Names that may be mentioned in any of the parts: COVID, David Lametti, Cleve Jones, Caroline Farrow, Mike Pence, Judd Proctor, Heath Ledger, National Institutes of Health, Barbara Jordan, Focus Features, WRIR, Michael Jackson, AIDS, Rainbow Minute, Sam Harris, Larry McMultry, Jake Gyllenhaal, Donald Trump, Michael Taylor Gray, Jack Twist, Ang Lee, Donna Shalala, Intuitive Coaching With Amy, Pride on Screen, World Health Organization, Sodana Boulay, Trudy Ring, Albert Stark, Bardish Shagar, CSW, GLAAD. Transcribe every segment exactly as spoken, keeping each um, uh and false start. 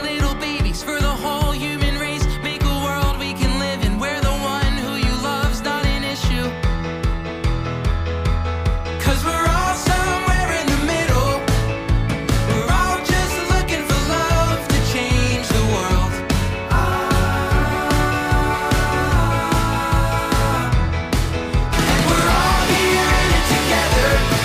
little babies for the whole human race. Make a world we can live in where the one who you love's not an issue. Cause we're all somewhere in the middle. We're all just looking for love to change the world. Ah, and we're all here in it together.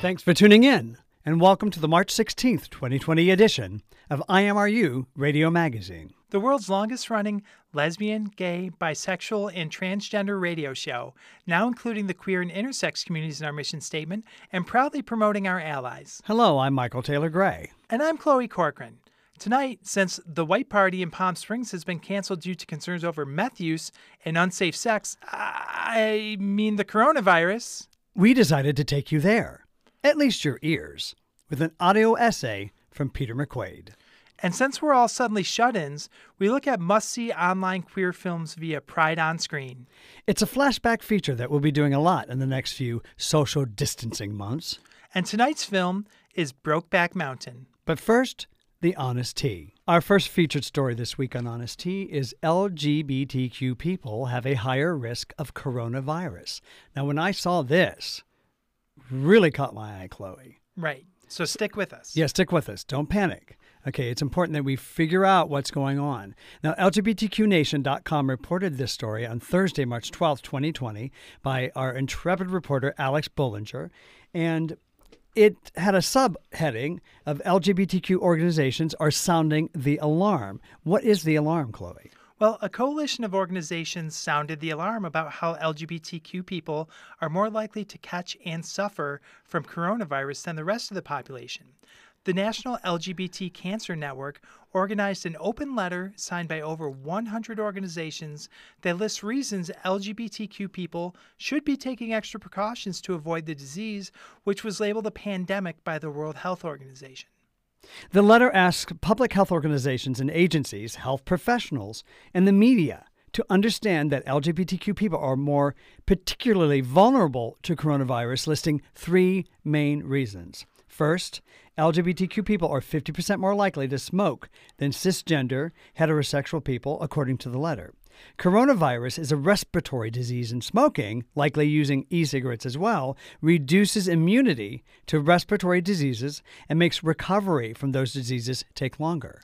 Thanks for tuning in, and welcome to the March sixteenth, twenty twenty edition of I M R U Radio Magazine, the world's longest-running lesbian, gay, bisexual, and transgender radio show, now including the queer and intersex communities in our mission statement and proudly promoting our allies. Hello, I'm Michael Taylor Gray. And I'm Chloe Corcoran. Tonight, since the White Party in Palm Springs has been canceled due to concerns over meth use and unsafe sex, I mean the coronavirus, we decided to take you there. At least your ears, with an audio essay from Peter McQuaid. And since we're all suddenly shut-ins, we look at must-see online queer films via Pride on Screen. It's a flashback feature that we'll be doing a lot in the next few social distancing months. And tonight's film is Brokeback Mountain. But first, the Honest Tea. Our first featured story this week on Honest Tea is L G B T Q people have a higher risk of coronavirus. Now, when I saw this, really caught my eye, Chloe. Right. So stick with us. Yeah, stick with us. Don't panic. Okay, it's important that we figure out what's going on. Now, L G B T Q Nation dot com reported this story on Thursday, March twelfth, twenty twenty, by our intrepid reporter, Alex Bollinger, and it had a subheading of L G B T Q organizations are sounding the alarm. What is the alarm, Chloe? Well, a coalition of organizations sounded the alarm about how L G B T Q people are more likely to catch and suffer from coronavirus than the rest of the population. The National L G B T Cancer Network organized an open letter signed by over one hundred organizations that lists reasons L G B T Q people should be taking extra precautions to avoid the disease, which was labeled a pandemic by the World Health Organization. The letter asks public health organizations and agencies, health professionals, and the media to understand that L G B T Q people are more particularly vulnerable to coronavirus, listing three main reasons. First, L G B T Q people are fifty percent more likely to smoke than cisgender, heterosexual people, according to the letter. Coronavirus is a respiratory disease, and smoking, likely using e-cigarettes as well, reduces immunity to respiratory diseases and makes recovery from those diseases take longer.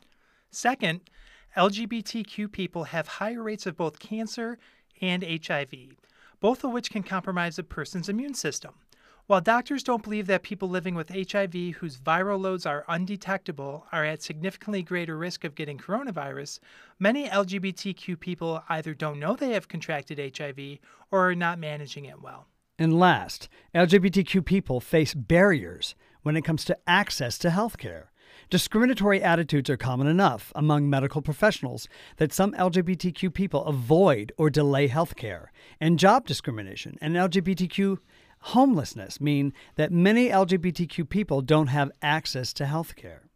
Second, L G B T Q people have higher rates of both cancer and H I V, both of which can compromise a person's immune system. While doctors don't believe that people living with H I V whose viral loads are undetectable are at significantly greater risk of getting coronavirus, many L G B T Q people either don't know they have contracted H I V or are not managing it well. And last, L G B T Q people face barriers when it comes to access to health care. Discriminatory attitudes are common enough among medical professionals that some L G B T Q people avoid or delay health care, and job discrimination and L G B T Q homelessness mean that many L G B T Q people don't have access to health care.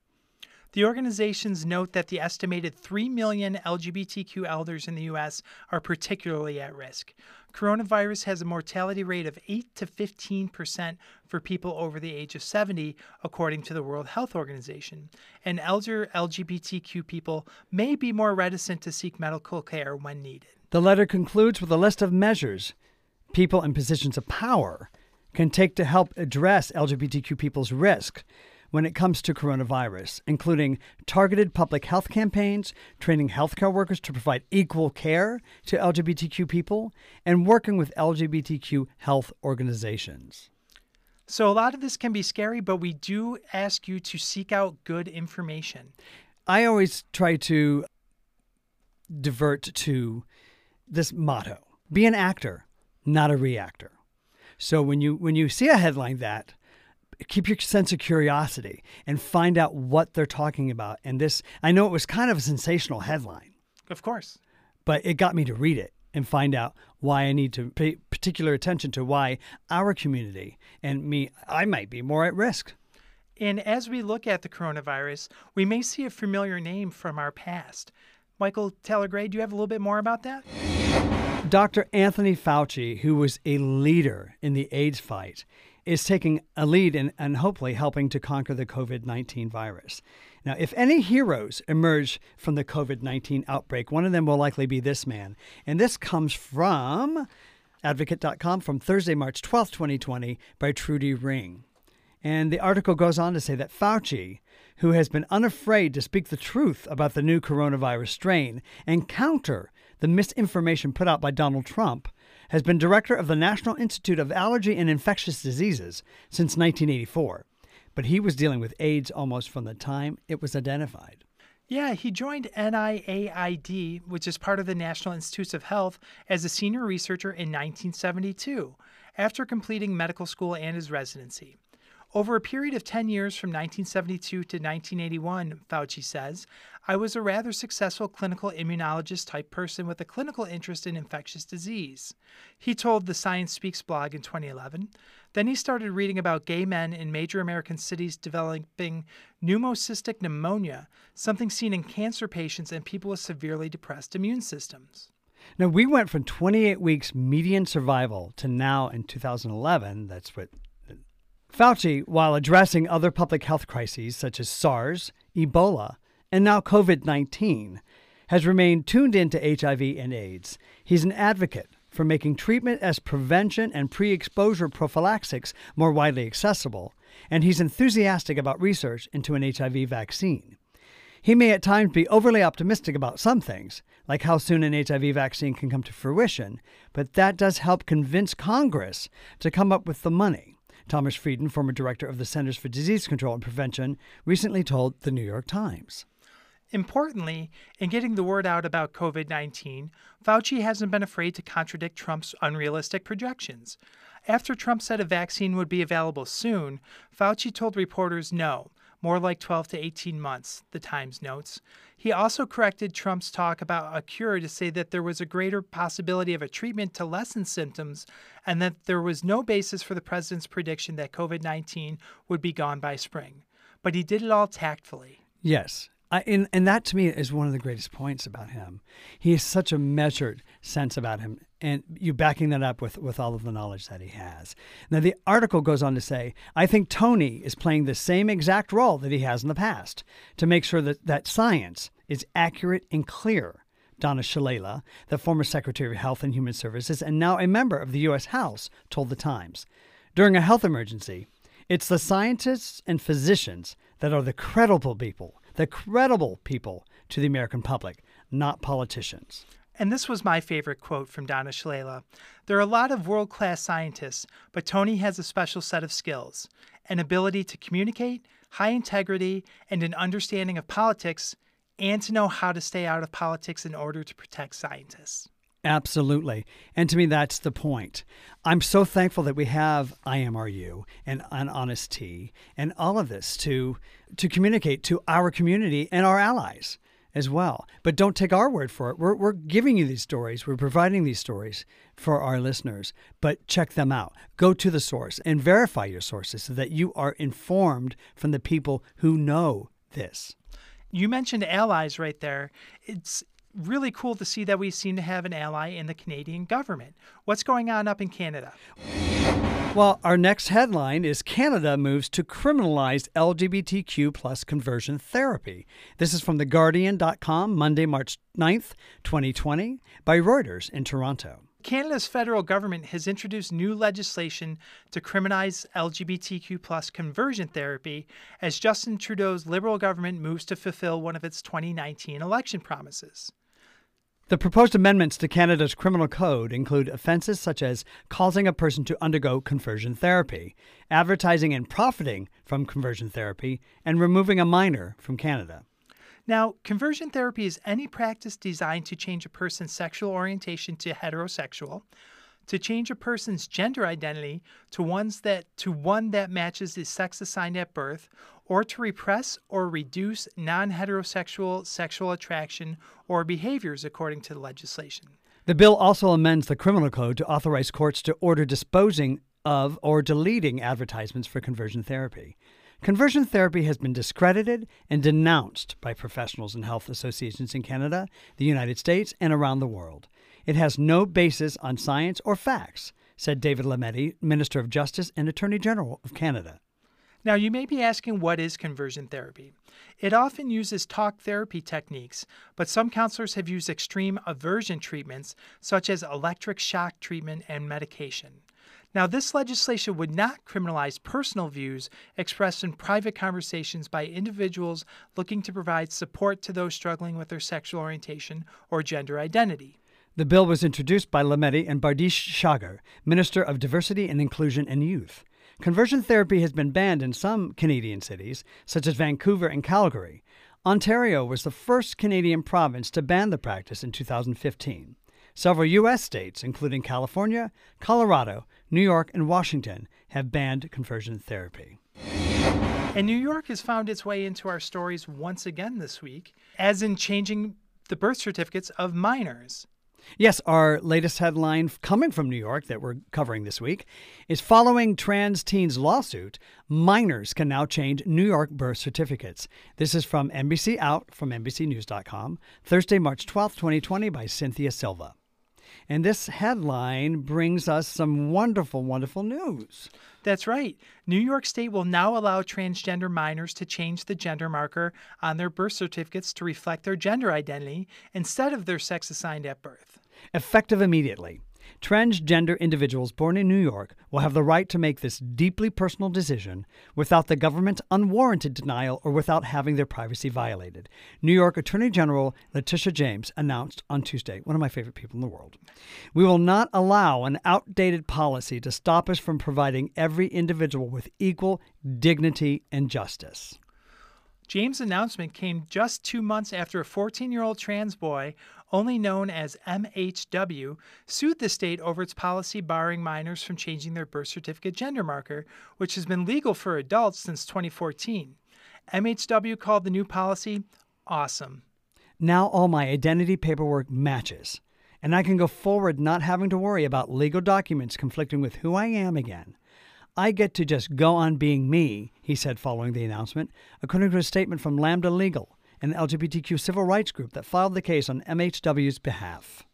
The organizations note that the estimated three million L G B T Q elders in the U S are particularly at risk. Coronavirus has a mortality rate of eight to fifteen percent for people over the age of seventy, according to the World Health Organization, and elder L G B T Q people may be more reticent to seek medical care when needed. The letter concludes with a list of measures people in positions of power can take to help address L G B T Q people's risk when it comes to coronavirus, including targeted public health campaigns, training healthcare workers to provide equal care to L G B T Q people, and working with L G B T Q health organizations. So a lot of this can be scary, but we do ask you to seek out good information. I always try to divert to this motto. Be an actor, not a reactor. So when you when you see a headline that, keep your sense of curiosity and find out what they're talking about. And this, I know it was kind of a sensational headline. Of course. But it got me to read it and find out why I need to pay particular attention to why our community and me, I might be more at risk. And as we look at the coronavirus, we may see a familiar name from our past. Michael Taylor Gray, do you have a little bit more about that? Doctor Anthony Fauci, who was a leader in the AIDS fight, is taking a lead in, and hopefully helping to conquer the COVID nineteen virus. Now, if any heroes emerge from the COVID nineteen outbreak, one of them will likely be this man. And this comes from advocate dot com from Thursday, March twelfth, twenty twenty, by Trudy Ring. And the article goes on to say that Fauci, who has been unafraid to speak the truth about the new coronavirus strain and counter the misinformation put out by Donald Trump, has been director of the National Institute of Allergy and Infectious Diseases since nineteen eighty-four. But he was dealing with AIDS almost from the time it was identified. Yeah, he joined N I A I D, which is part of the National Institutes of Health, as a senior researcher in nineteen seventy-two, after completing medical school and his residency. Over a period of ten years from nineteen seventy-two to nineteen eighty-one, Fauci says, I was a rather successful clinical immunologist-type person with a clinical interest in infectious disease. He told the Science Speaks blog in twenty eleven. Then he started reading about gay men in major American cities developing pneumocystic pneumonia, something seen in cancer patients and people with severely depressed immune systems. Now, we went from twenty-eight weeks median survival to now in two thousand eleven, that's what Fauci, while addressing other public health crises such as SARS, Ebola, and now COVID nineteen, has remained tuned into H I V and AIDS. He's an advocate for making treatment as prevention and pre-exposure prophylaxis more widely accessible, and he's enthusiastic about research into an H I V vaccine. He may at times be overly optimistic about some things, like how soon an H I V vaccine can come to fruition, but that does help convince Congress to come up with the money. Thomas Frieden, former director of the Centers for Disease Control and Prevention, recently told the New York Times. Importantly, in getting the word out about COVID nineteen, Fauci hasn't been afraid to contradict Trump's unrealistic projections. After Trump said a vaccine would be available soon, Fauci told reporters no, more like twelve to eighteen months, The Times notes. He also corrected Trump's talk about a cure to say that there was a greater possibility of a treatment to lessen symptoms and that there was no basis for the president's prediction that COVID nineteen would be gone by spring. But he did it all tactfully. Yes. I, and, and that, to me, is one of the greatest points about him. He has such a measured sense about him, and you backing that up with, with all of the knowledge that he has. Now, the article goes on to say, I think Tony is playing the same exact role that he has in the past to make sure that, that science is accurate and clear. Donna Shalala, the former Secretary of Health and Human Services and now a member of the U S House, told The Times. During a health emergency, it's the scientists and physicians that are the credible people the credible people to the American public, not politicians. And this was my favorite quote from Donna Shalala. There are a lot of world-class scientists, but Tony has a special set of skills, an ability to communicate, high integrity, and an understanding of politics, and to know how to stay out of politics in order to protect scientists. Absolutely. And to me, that's the point. I'm so thankful that we have I M R U and Honest Tea and all of this to to communicate to our community and our allies as well. But don't take our word for it. We're, we're giving you these stories. We're providing these stories for our listeners. But check them out. Go to the source and verify your sources so that you are informed from the people who know this. You mentioned allies right there. It's really cool to see that we seem to have an ally in the Canadian government. What's going on up in Canada? Well, our next headline is Canada moves to criminalize L G B T Q plus conversion therapy. This is from the guardian dot com, Monday, March ninth, twenty twenty, by Reuters in Toronto. Canada's federal government has introduced new legislation to criminalize L G B T Q plus conversion therapy as Justin Trudeau's Liberal government moves to fulfill one of its twenty nineteen election promises. The proposed amendments to Canada's criminal code include offenses such as causing a person to undergo conversion therapy, advertising and profiting from conversion therapy, and removing a minor from Canada. Now, conversion therapy is any practice designed to change a person's sexual orientation to heterosexual, to change a person's gender identity to ones that to one that matches the sex assigned at birth, or to repress or reduce non-heterosexual sexual attraction or behaviors according to the legislation. The bill also amends the criminal code to authorize courts to order disposing of or deleting advertisements for conversion therapy. Conversion therapy has been discredited and denounced by professionals and health associations in Canada, the United States, and around the world. It has no basis on science or facts, said David Lametti, Minister of Justice and Attorney General of Canada. Now, you may be asking, what is conversion therapy? It often uses talk therapy techniques, but some counselors have used extreme aversion treatments, such as electric shock treatment and medication. Now, this legislation would not criminalize personal views expressed in private conversations by individuals looking to provide support to those struggling with their sexual orientation or gender identity. The bill was introduced by Lametti and Bardish Shagar, Minister of Diversity and Inclusion and Youth. Conversion therapy has been banned in some Canadian cities, such as Vancouver and Calgary. Ontario was the first Canadian province to ban the practice in two thousand fifteen. Several U S states, including California, Colorado, New York, and Washington, have banned conversion therapy. And New York has found its way into our stories once again this week, as in changing the birth certificates of minors. Yes, our latest headline coming from New York that we're covering this week is, following trans teens' lawsuit, minors can now change New York birth certificates. This is from N B C Out from N B C News dot com, Thursday, March twelfth, twenty twenty, by Cynthia Silva. And this headline brings us some wonderful, wonderful news. That's right. New York State will now allow transgender minors to change the gender marker on their birth certificates to reflect their gender identity instead of their sex assigned at birth. Effective immediately, transgender individuals born in New York will have the right to make this deeply personal decision without the government's unwarranted denial or without having their privacy violated, New York Attorney General Letitia James announced on Tuesday, one of my favorite people in the world. We will not allow an outdated policy to stop us from providing every individual with equal dignity and justice. James' announcement came just two months after a fourteen-year-old trans boy, only known as M H W, sued the state over its policy barring minors from changing their birth certificate gender marker, which has been legal for adults since twenty fourteen. M H W called the new policy awesome. Now all my identity paperwork matches, and I can go forward not having to worry about legal documents conflicting with who I am again. I get to just go on being me, he said following the announcement, according to a statement from Lambda Legal, an L G B T Q civil rights group that filed the case on M H W's behalf.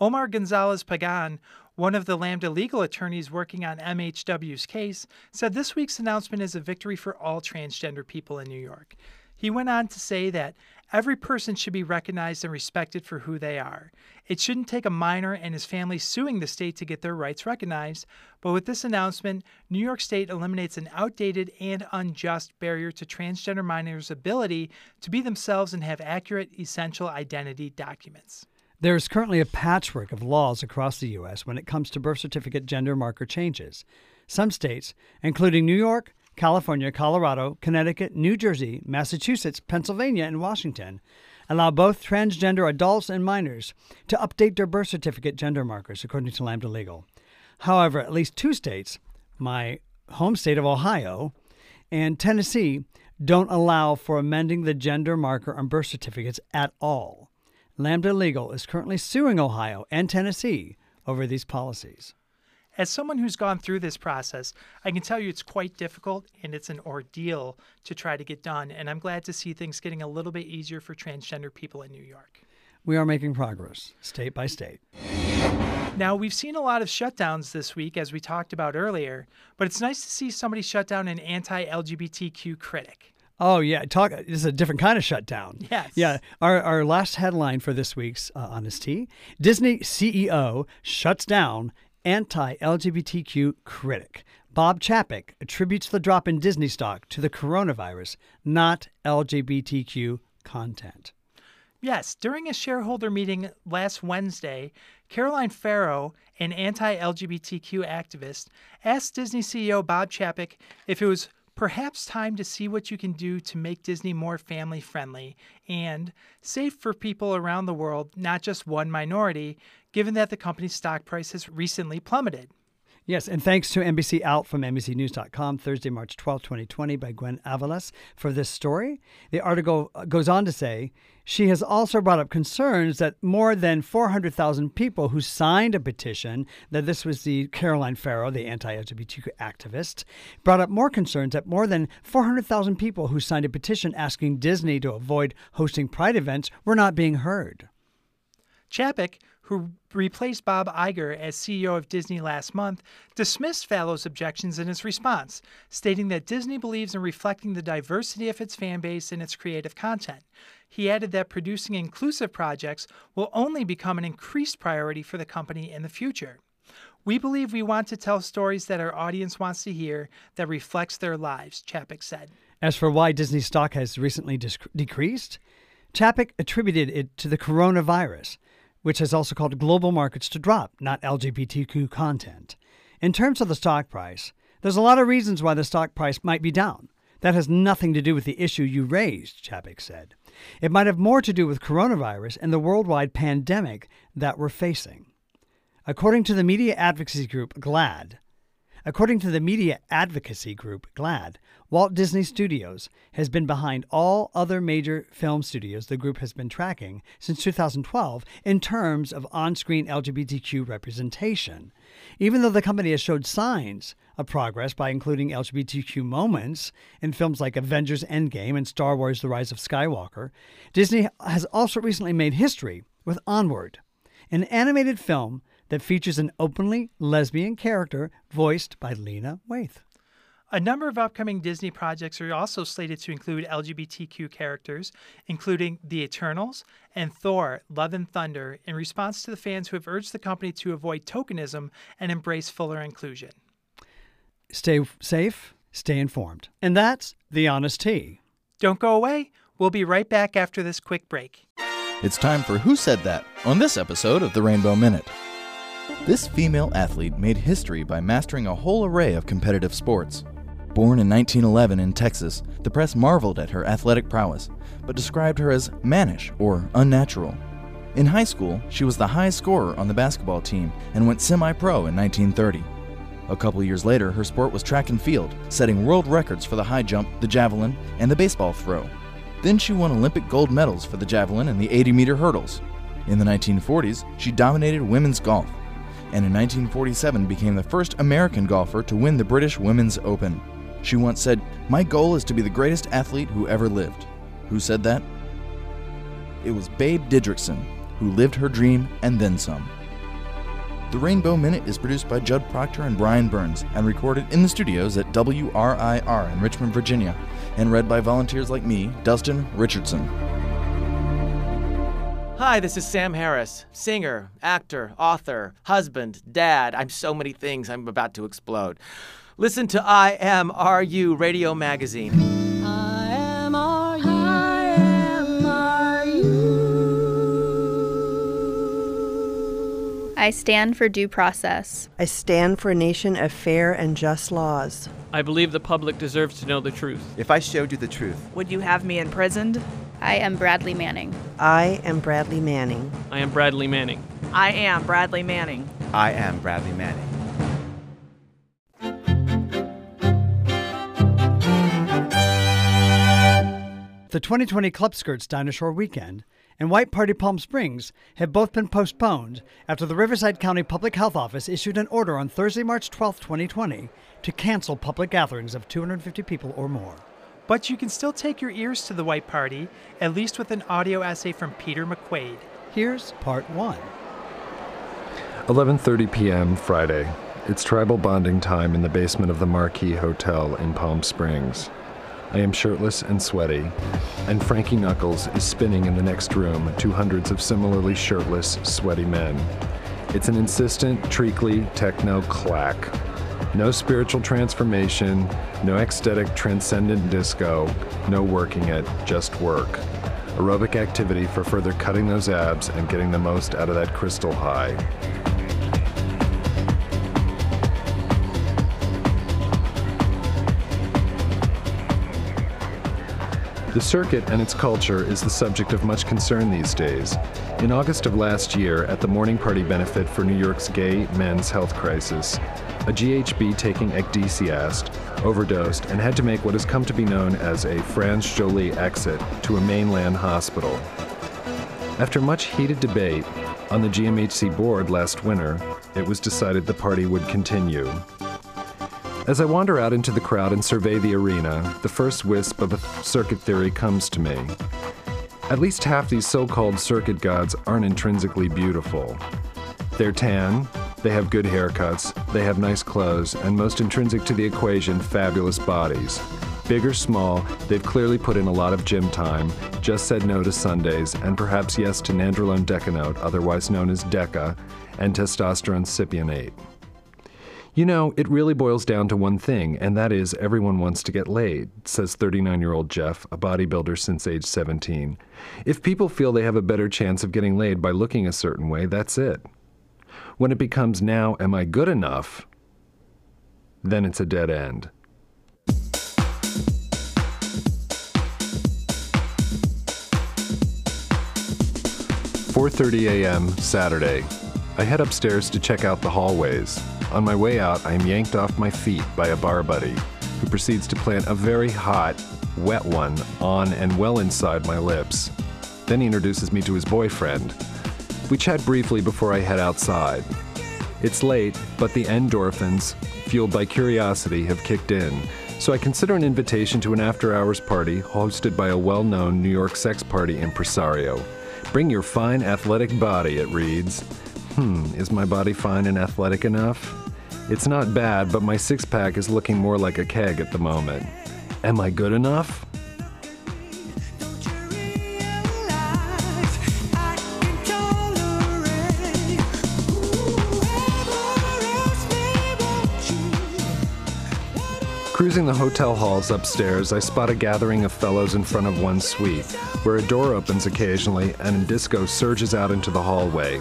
Omar Gonzalez-Pagan, one of the Lambda Legal attorneys working on M H W's case, said this week's announcement is a victory for all transgender people in New York. He went on to say that every person should be recognized and respected for who they are. It shouldn't take a minor and his family suing the state to get their rights recognized, but with this announcement, New York State eliminates an outdated and unjust barrier to transgender minors' ability to be themselves and have accurate, essential identity documents. There is currently a patchwork of laws across the U S when it comes to birth certificate gender marker changes. Some states, including New York, California, Colorado, Connecticut, New Jersey, Massachusetts, Pennsylvania, and Washington, allow both transgender adults and minors to update their birth certificate gender markers, according to Lambda Legal. However, at least two states, my home state of Ohio and Tennessee, don't allow for amending the gender marker on birth certificates at all. Lambda Legal is currently suing Ohio and Tennessee over these policies. As someone who's gone through this process, I can tell you it's quite difficult and it's an ordeal to try to get done. And I'm glad to see things getting a little bit easier for transgender people in New York. We are making progress, state by state. Now, we've seen a lot of shutdowns this week, as we talked about earlier, but it's nice to see somebody shut down an anti-L G B T Q critic. Oh, yeah. Talk. This is a different kind of shutdown. Yes. Yeah. Our our last headline for this week's uh, Honest Tea, Disney C E O shuts down anti-L G B T Q critic. Bob Chapek attributes the drop in Disney stock to the coronavirus, not L G B T Q content. Yes, during a shareholder meeting last Wednesday, Caroline Farrow, an anti-L G B T Q activist, asked Disney C E O Bob Chapek if it was perhaps time to see what you can do to make Disney more family-friendly and safe for people around the world, not just one minority, given that the company's stock price has recently plummeted. Yes, and thanks to N B C Out from N B C News dot com, Thursday, March twelfth, twenty twenty, by Gwen Avalos for this story. The article goes on to say, she has also brought up concerns that more than four hundred thousand people who signed a petition, that this was the Caroline Farrow, the anti-L G B T Q activist, brought up more concerns that more than four hundred thousand people who signed a petition asking Disney to avoid hosting Pride events were not being heard. Chapek, who replaced Bob Iger as C E O of Disney last month, dismissed Fallow's objections in his response, stating that Disney believes in reflecting the diversity of its fan base and its creative content. He added that producing inclusive projects will only become an increased priority for the company in the future. We believe we want to tell stories that our audience wants to hear that reflects their lives, Chapek said. As for why Disney stock has recently disc- decreased, Chapek attributed it to the coronavirus, which has also caused global markets to drop, not L G B T Q content. In terms of the stock price, there's a lot of reasons why the stock price might be down. That has nothing to do with the issue you raised, Chapek said. It might have more to do with coronavirus and the worldwide pandemic that we're facing. According to the media advocacy group GLAAD, According to the media advocacy group GLAAD, Walt Disney Studios has been behind all other major film studios the group has been tracking since two thousand twelve in terms of on-screen L G B T Q representation. Even though the company has showed signs of progress by including L G B T Q moments in films like Avengers Endgame and Star Wars The Rise of Skywalker, Disney has also recently made history with Onward, an animated film that features an openly lesbian character voiced by Lena Waithe. A number of upcoming Disney projects are also slated to include L G B T Q characters, including The Eternals and Thor: Love and Thunder, in response to the fans who have urged the company to avoid tokenism and embrace fuller inclusion. Stay safe, stay informed. And that's The Honest Tea. Don't go away. We'll be right back after this quick break. It's time for Who Said That on this episode of The Rainbow Minute. This female athlete made history by mastering a whole array of competitive sports. Born in nineteen eleven in Texas, the press marveled at her athletic prowess, but described her as mannish or unnatural. In high school, she was the high scorer on the basketball team and went semi-pro in nineteen thirty. A couple years later, her sport was track and field, setting world records for the high jump, the javelin, and the baseball throw. Then she won Olympic gold medals for the javelin and the eighty-meter hurdles. In the nineteen forties, she dominated women's golf, and in nineteen forty-seven became the first American golfer to win the British Women's Open. She once said, "My goal is to be the greatest athlete who ever lived." Who said that? It was Babe Didrikson, who lived her dream and then some. The Rainbow Minute is produced by Judd Proctor and Brian Burns and recorded in the studios at W R I R in Richmond, Virginia, and read by volunteers like me, Dustin Richardson. Hi, this is Sam Harris, singer, actor, author, husband, dad. I'm so many things, I'm about to explode. Listen to I M R U Radio Magazine. I M R U. I M R U. I stand for due process. I stand for a nation of fair and just laws. I believe the public deserves to know the truth. If I showed you the truth, would you have me imprisoned? I am Bradley Manning. I am Bradley Manning. I am Bradley Manning. I am Bradley Manning. I am Bradley Manning. The twenty twenty Club Skirts Diner Shore Weekend and White Party Palm Springs have both been postponed after the Riverside County Public Health Office issued an order on Thursday, March twelfth, twenty twenty, to cancel public gatherings of two hundred fifty people or more. But you can still take your ears to the White Party, at least with an audio essay from Peter McQuaid. Here's part one. eleven thirty p.m. Friday. It's tribal bonding time in the basement of the Marquis Hotel in Palm Springs. I am shirtless and sweaty, and Frankie Knuckles is spinning in the next room to hundreds of similarly shirtless, sweaty men. It's an insistent, treacly techno clack. No spiritual transformation, no ecstatic transcendent disco, no working it, just work. Aerobic activity for further cutting those abs and getting the most out of that crystal high. The circuit and its culture is the subject of much concern these days. In August of last year, at the morning party benefit for New York's Gay Men's Health Crisis, a G H B taking ecdesiast overdosed and had to make what has come to be known as a Franz-Joly exit to a mainland hospital. After much heated debate on the G M H C board last winter, it was decided the party would continue. As I wander out into the crowd and survey the arena, the first wisp of a circuit theory comes to me. At least half these so-called circuit gods aren't intrinsically beautiful. They're tan, they have good haircuts, they have nice clothes, and most intrinsic to the equation, fabulous bodies. Big or small, they've clearly put in a lot of gym time, just said no to Sundays, and perhaps yes to nandrolone decanoate, otherwise known as DECA, and testosterone cypionate. You know, it really boils down to one thing, and that is everyone wants to get laid, says thirty-nine-year-old Jeff, a bodybuilder since age seventeen. If people feel they have a better chance of getting laid by looking a certain way, that's it. When it becomes, now, am I good enough? Then it's a dead end. four thirty a m Saturday. I head upstairs to check out the hallways. On my way out, I am yanked off my feet by a bar buddy, who proceeds to plant a very hot, wet one on and well inside my lips. Then he introduces me to his boyfriend. We chat briefly before I head outside. It's late, but the endorphins, fueled by curiosity, have kicked in, so I consider an invitation to an after-hours party hosted by a well-known New York sex party impresario. Bring your fine athletic body, it reads. Hmm, is my body fine and athletic enough? It's not bad, but my six-pack is looking more like a keg at the moment. Am I good enough? Cruising the hotel halls upstairs, I spot a gathering of fellows in front of one suite, where a door opens occasionally and a disco surges out into the hallway.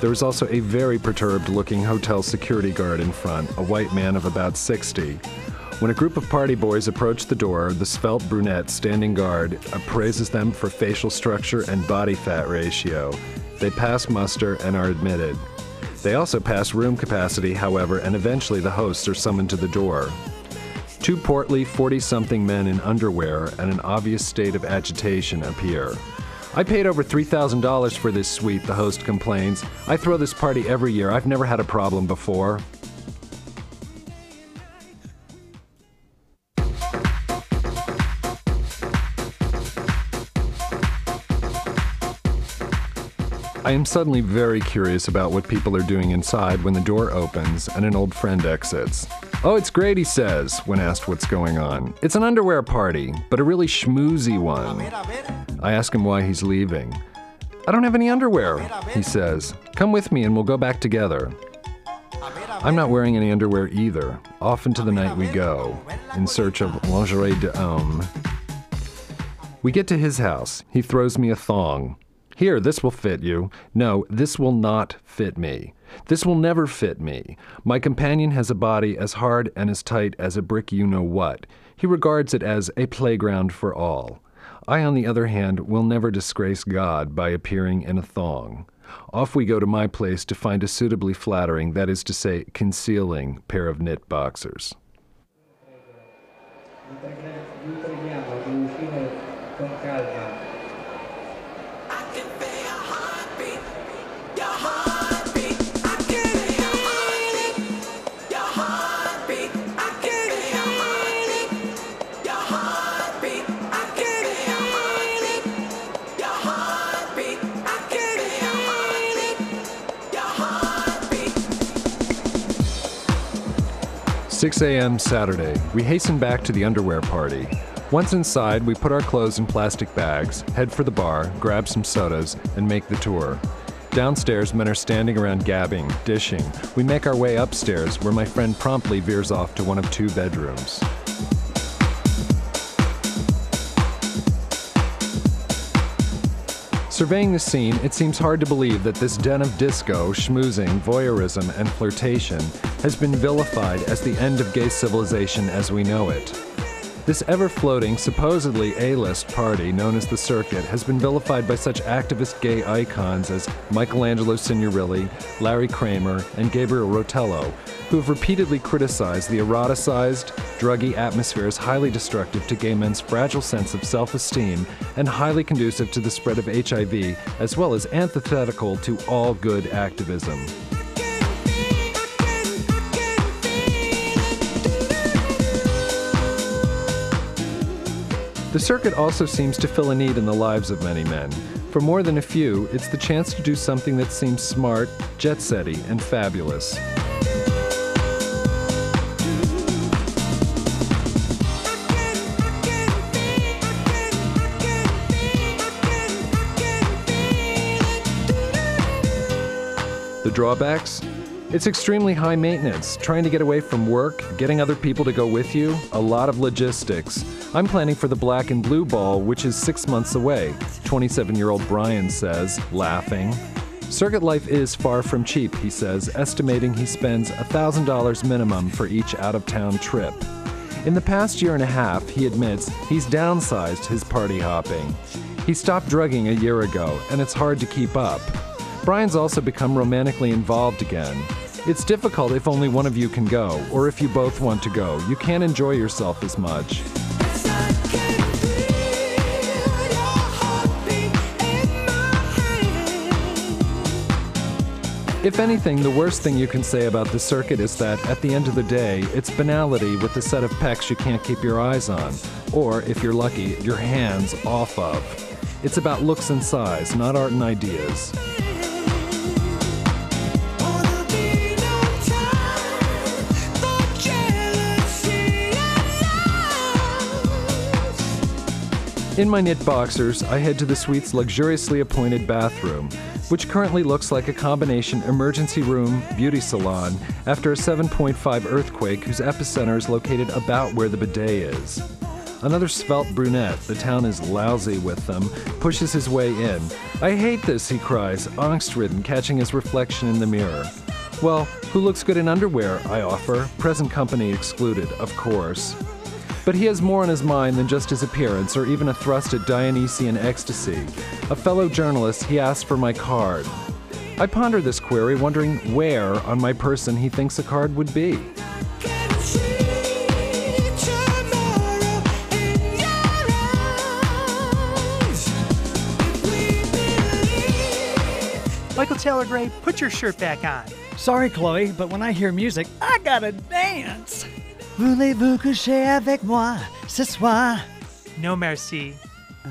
There is also a very perturbed-looking hotel security guard in front, a white man of about sixty. When a group of party boys approach the door, the svelte brunette standing guard appraises them for facial structure and body fat ratio. They pass muster and are admitted. They also pass room capacity, however, and eventually the hosts are summoned to the door. Two portly forty-something men in underwear and an obvious state of agitation appear. I paid over three thousand dollars for this suite, the host complains. I throw this party every year. I've never had a problem before. I am suddenly very curious about what people are doing inside when the door opens and an old friend exits. Oh, it's great, he says, when asked what's going on. It's an underwear party, but a really schmoozy one. I ask him why he's leaving. I don't have any underwear, he says. Come with me and we'll go back together. I'm not wearing any underwear either. Off into the night we go, in search of lingerie d'homme. We get to his house. He throws me a thong. Here, this will fit you. No, this will not fit me. This will never fit me. My companion has a body as hard and as tight as a brick you-know-what. He regards it as a playground for all. I, on the other hand, will never disgrace God by appearing in a thong. Off we go to my place to find a suitably flattering, that is to say, concealing pair of knit boxers. six a m Saturday, we hasten back to the underwear party. Once inside, we put our clothes in plastic bags, head for the bar, grab some sodas, and make the tour. Downstairs, men are standing around gabbing, dishing. We make our way upstairs, where my friend promptly veers off to one of two bedrooms. Surveying the scene, it seems hard to believe that this den of disco, schmoozing, voyeurism, and flirtation has been vilified as the end of gay civilization as we know it. This ever-floating, supposedly A-list party known as the Circuit has been vilified by such activist gay icons as Michelangelo Signorelli, Larry Kramer, and Gabriel Rotello, who have repeatedly criticized the eroticized, druggy atmosphere as highly destructive to gay men's fragile sense of self-esteem and highly conducive to the spread of H I V, as well as antithetical to all good activism. The Circuit also seems to fill a need in the lives of many men. For more than a few, it's the chance to do something that seems smart, jet-setty, and fabulous. The drawbacks? It's extremely high maintenance, trying to get away from work, getting other people to go with you, a lot of logistics. I'm planning for the black and blue ball, which is six months away, twenty-seven-year-old Brian says, laughing. Circuit life is far from cheap, he says, estimating he spends one thousand dollars minimum for each out-of-town trip. In the past year and a half, he admits, he's downsized his party hopping. He stopped drugging a year ago, and it's hard to keep up. Brian's also become romantically involved again. It's difficult if only one of you can go, or if you both want to go. You can't enjoy yourself as much. If anything, the worst thing you can say about the Circuit is that, at the end of the day, it's banality with a set of pecs you can't keep your eyes on, or, if you're lucky, your hands off of. It's about looks and size, not art and ideas. In my knit boxers, I head to the suite's luxuriously appointed bathroom, which currently looks like a combination emergency room, beauty salon, after a seven point five earthquake whose epicenter is located about where the bidet is. Another svelte brunette, the town is lousy with them, pushes his way in. "I hate this," he cries, angst-ridden, catching his reflection in the mirror. "Well, who looks good in underwear?" I offer, present company excluded, of course. But he has more on his mind than just his appearance or even a thrust at Dionysian ecstasy. A fellow journalist, he asked for my card. I ponder this query, wondering where on my person he thinks a card would be. Michael Taylor Gray, put your shirt back on. Sorry, Chloe, but when I hear music, I gotta dance. Voulez-vous coucher avec moi ce soir? No merci. Oh.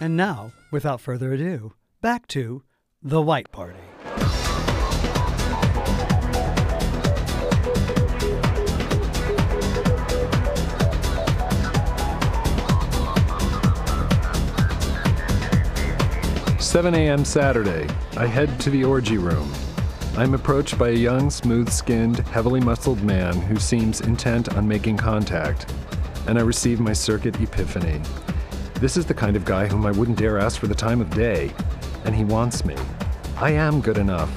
And now, without further ado, back to the White Party. seven a m Saturday, I head to the orgy room. I'm approached by a young, smooth-skinned, heavily muscled man who seems intent on making contact, and I receive my Circuit epiphany. This is the kind of guy whom I wouldn't dare ask for the time of day, and he wants me. I am good enough.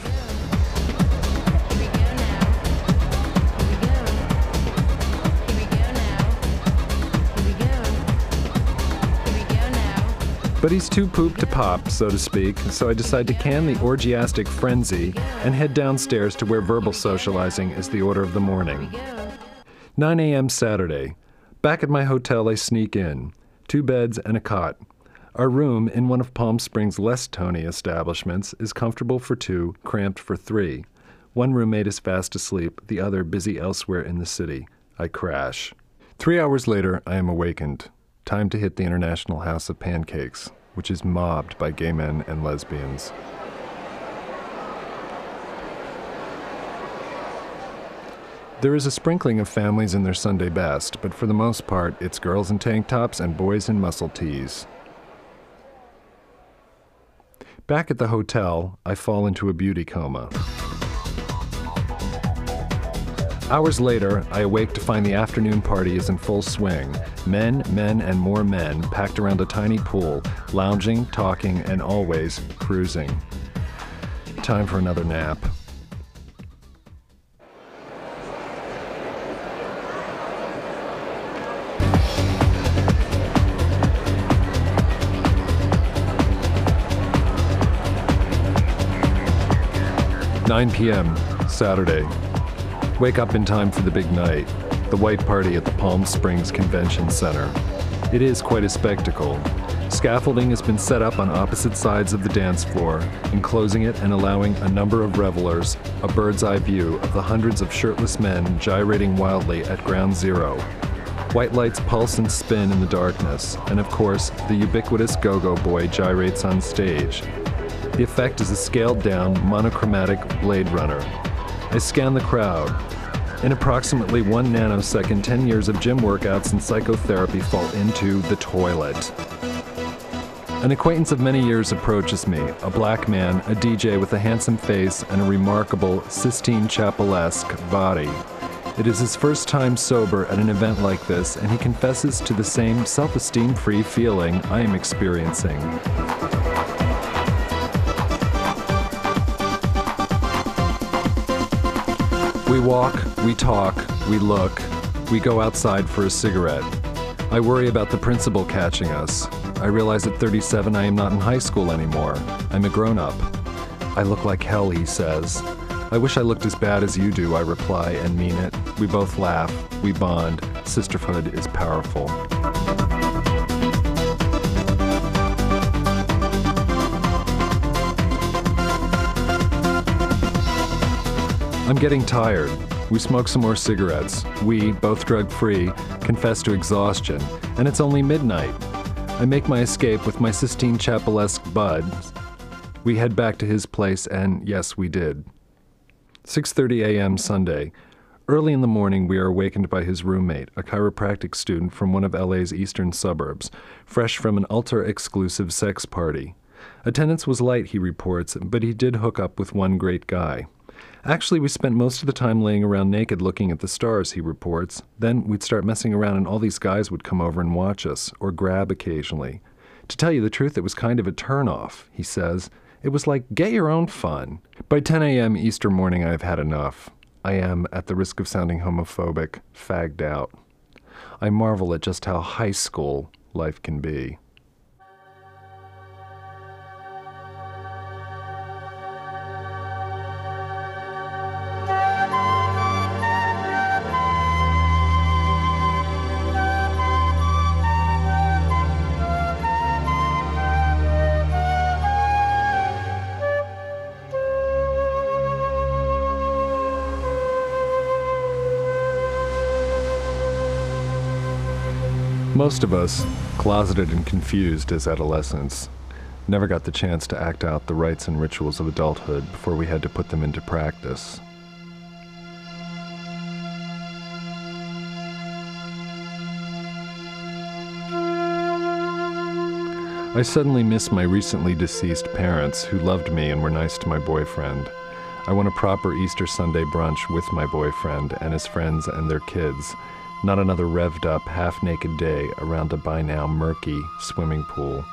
But he's too poop to pop, so to speak, so I decide to can the orgiastic frenzy and head downstairs to where verbal socializing is the order of the morning. nine a m Saturday. Back at my hotel, I sneak in. Two beds and a cot. Our room, in one of Palm Springs' less Tony establishments, is comfortable for two, cramped for three. One roommate is fast asleep, the other busy elsewhere in the city. I crash. Three hours later, I am awakened. Time to hit the International House of Pancakes, which is mobbed by gay men and lesbians. There is a sprinkling of families in their Sunday best, but for the most part, it's girls in tank tops and boys in muscle tees. Back at the hotel, I fall into a beauty coma. Hours later, I awake to find the afternoon party is in full swing. Men, men, and more men packed around a tiny pool, lounging, talking, and always cruising. Time for another nap. nine p.m., Saturday. Wake up in time for the big night, the white party at the Palm Springs Convention Center. It is quite a spectacle. Scaffolding has been set up on opposite sides of the dance floor, enclosing it and allowing a number of revelers a bird's eye view of the hundreds of shirtless men gyrating wildly at ground zero. White lights pulse and spin in the darkness, and of course, the ubiquitous go-go boy gyrates on stage. The effect is a scaled-down, monochromatic Blade Runner. I scan the crowd. In approximately one nanosecond, ten years of gym workouts and psychotherapy fall into the toilet. An acquaintance of many years approaches me, a black man, a D J with a handsome face and a remarkable Sistine Chapel-esque body. It is his first time sober at an event like this, and he confesses to the same self-esteem-free feeling I am experiencing. We walk, we talk, we look, we go outside for a cigarette. I worry about the principal catching us. I realize at thirty-seven I am not in high school anymore. I'm a grown-up. I look like hell, he says. I wish I looked as bad as you do, I reply, and mean it. We both laugh. We bond. Sisterhood is powerful. I'm getting tired. We smoke some more cigarettes. We, both drug-free, confess to exhaustion. And it's only midnight. I make my escape with my Sistine Chapel-esque bud. We head back to his place, and yes, we did. six thirty a.m. Sunday. Early in the morning, we are awakened by his roommate, a chiropractic student from one of L A's eastern suburbs, fresh from an ultra-exclusive sex party. Attendance was light, he reports, but he did hook up with one great guy. Actually, we spent most of the time laying around naked looking at the stars, he reports. Then we'd start messing around and all these guys would come over and watch us, or grab occasionally. To tell you the truth, it was kind of a turnoff, he says. It was like, get your own fun. By ten a.m. Easter morning, I've had enough. I am, at the risk of sounding homophobic, fagged out. I marvel at just how high school life can be. Most of us, closeted and confused as adolescents, never got the chance to act out the rites and rituals of adulthood before we had to put them into practice. I suddenly miss my recently deceased parents who loved me and were nice to my boyfriend. I want a proper Easter Sunday brunch with my boyfriend and his friends and their kids. Not another revved-up, half-naked day around a by-now murky swimming pool.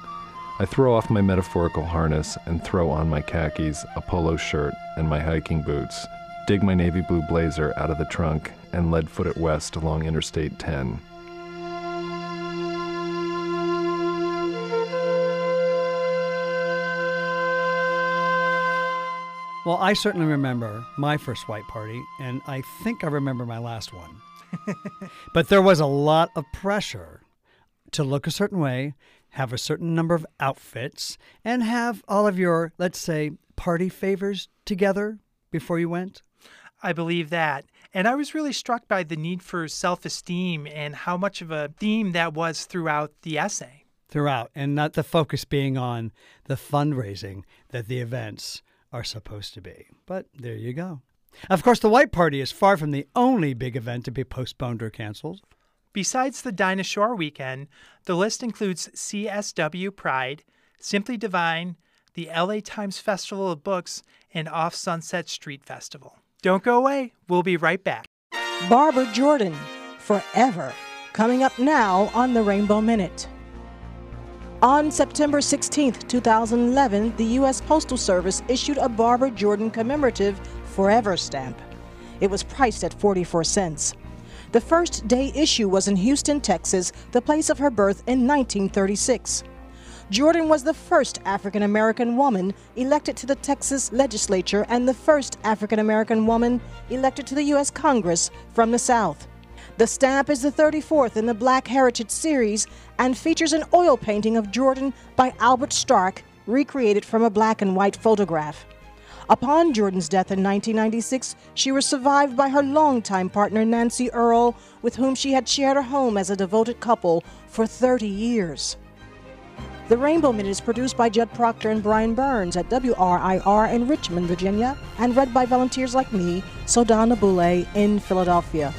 I throw off my metaphorical harness and throw on my khakis, a polo shirt, and my hiking boots, dig my navy blue blazer out of the trunk, and lead-foot it west along Interstate ten. Well, I certainly remember my first white party, and I think I remember my last one. But there was a lot of pressure to look a certain way, have a certain number of outfits, and have all of your, let's say, party favors together before you went. I believe that. And I was really struck by the need for self-esteem and how much of a theme that was throughout the essay. Throughout, and not the focus being on the fundraising that the events are supposed to be. But there you go. Of course, the white party is far from the only big event to be postponed or canceled. Besides the Dinosaur Weekend, the list includes C S W Pride, Simply Divine, the L A Times Festival of Books, and Off Sunset Street Festival. Don't go away. We'll be right back. Barbara Jordan, Forever, coming up now on the Rainbow Minute. On September sixteenth, two thousand eleven, the U S Postal Service issued a Barbara Jordan commemorative Forever stamp. It was priced at forty-four cents. The first day issue was in Houston, Texas, the place of her birth in nineteen thirty-six. Jordan was the first African-American woman elected to the Texas legislature and the first African-American woman elected to the U S Congress from the South. The stamp is the thirty-fourth in the Black Heritage series and features an oil painting of Jordan by Albert Stark, recreated from a black and white photograph. Upon Jordan's death in nineteen ninety-six, she was survived by her longtime partner Nancy Earle, with whom she had shared a home as a devoted couple for thirty years. The Rainbow Minute is produced by Judd Proctor and Brian Burns at W R I R in Richmond, Virginia, and read by volunteers like me, Sodana Boulay, in Philadelphia.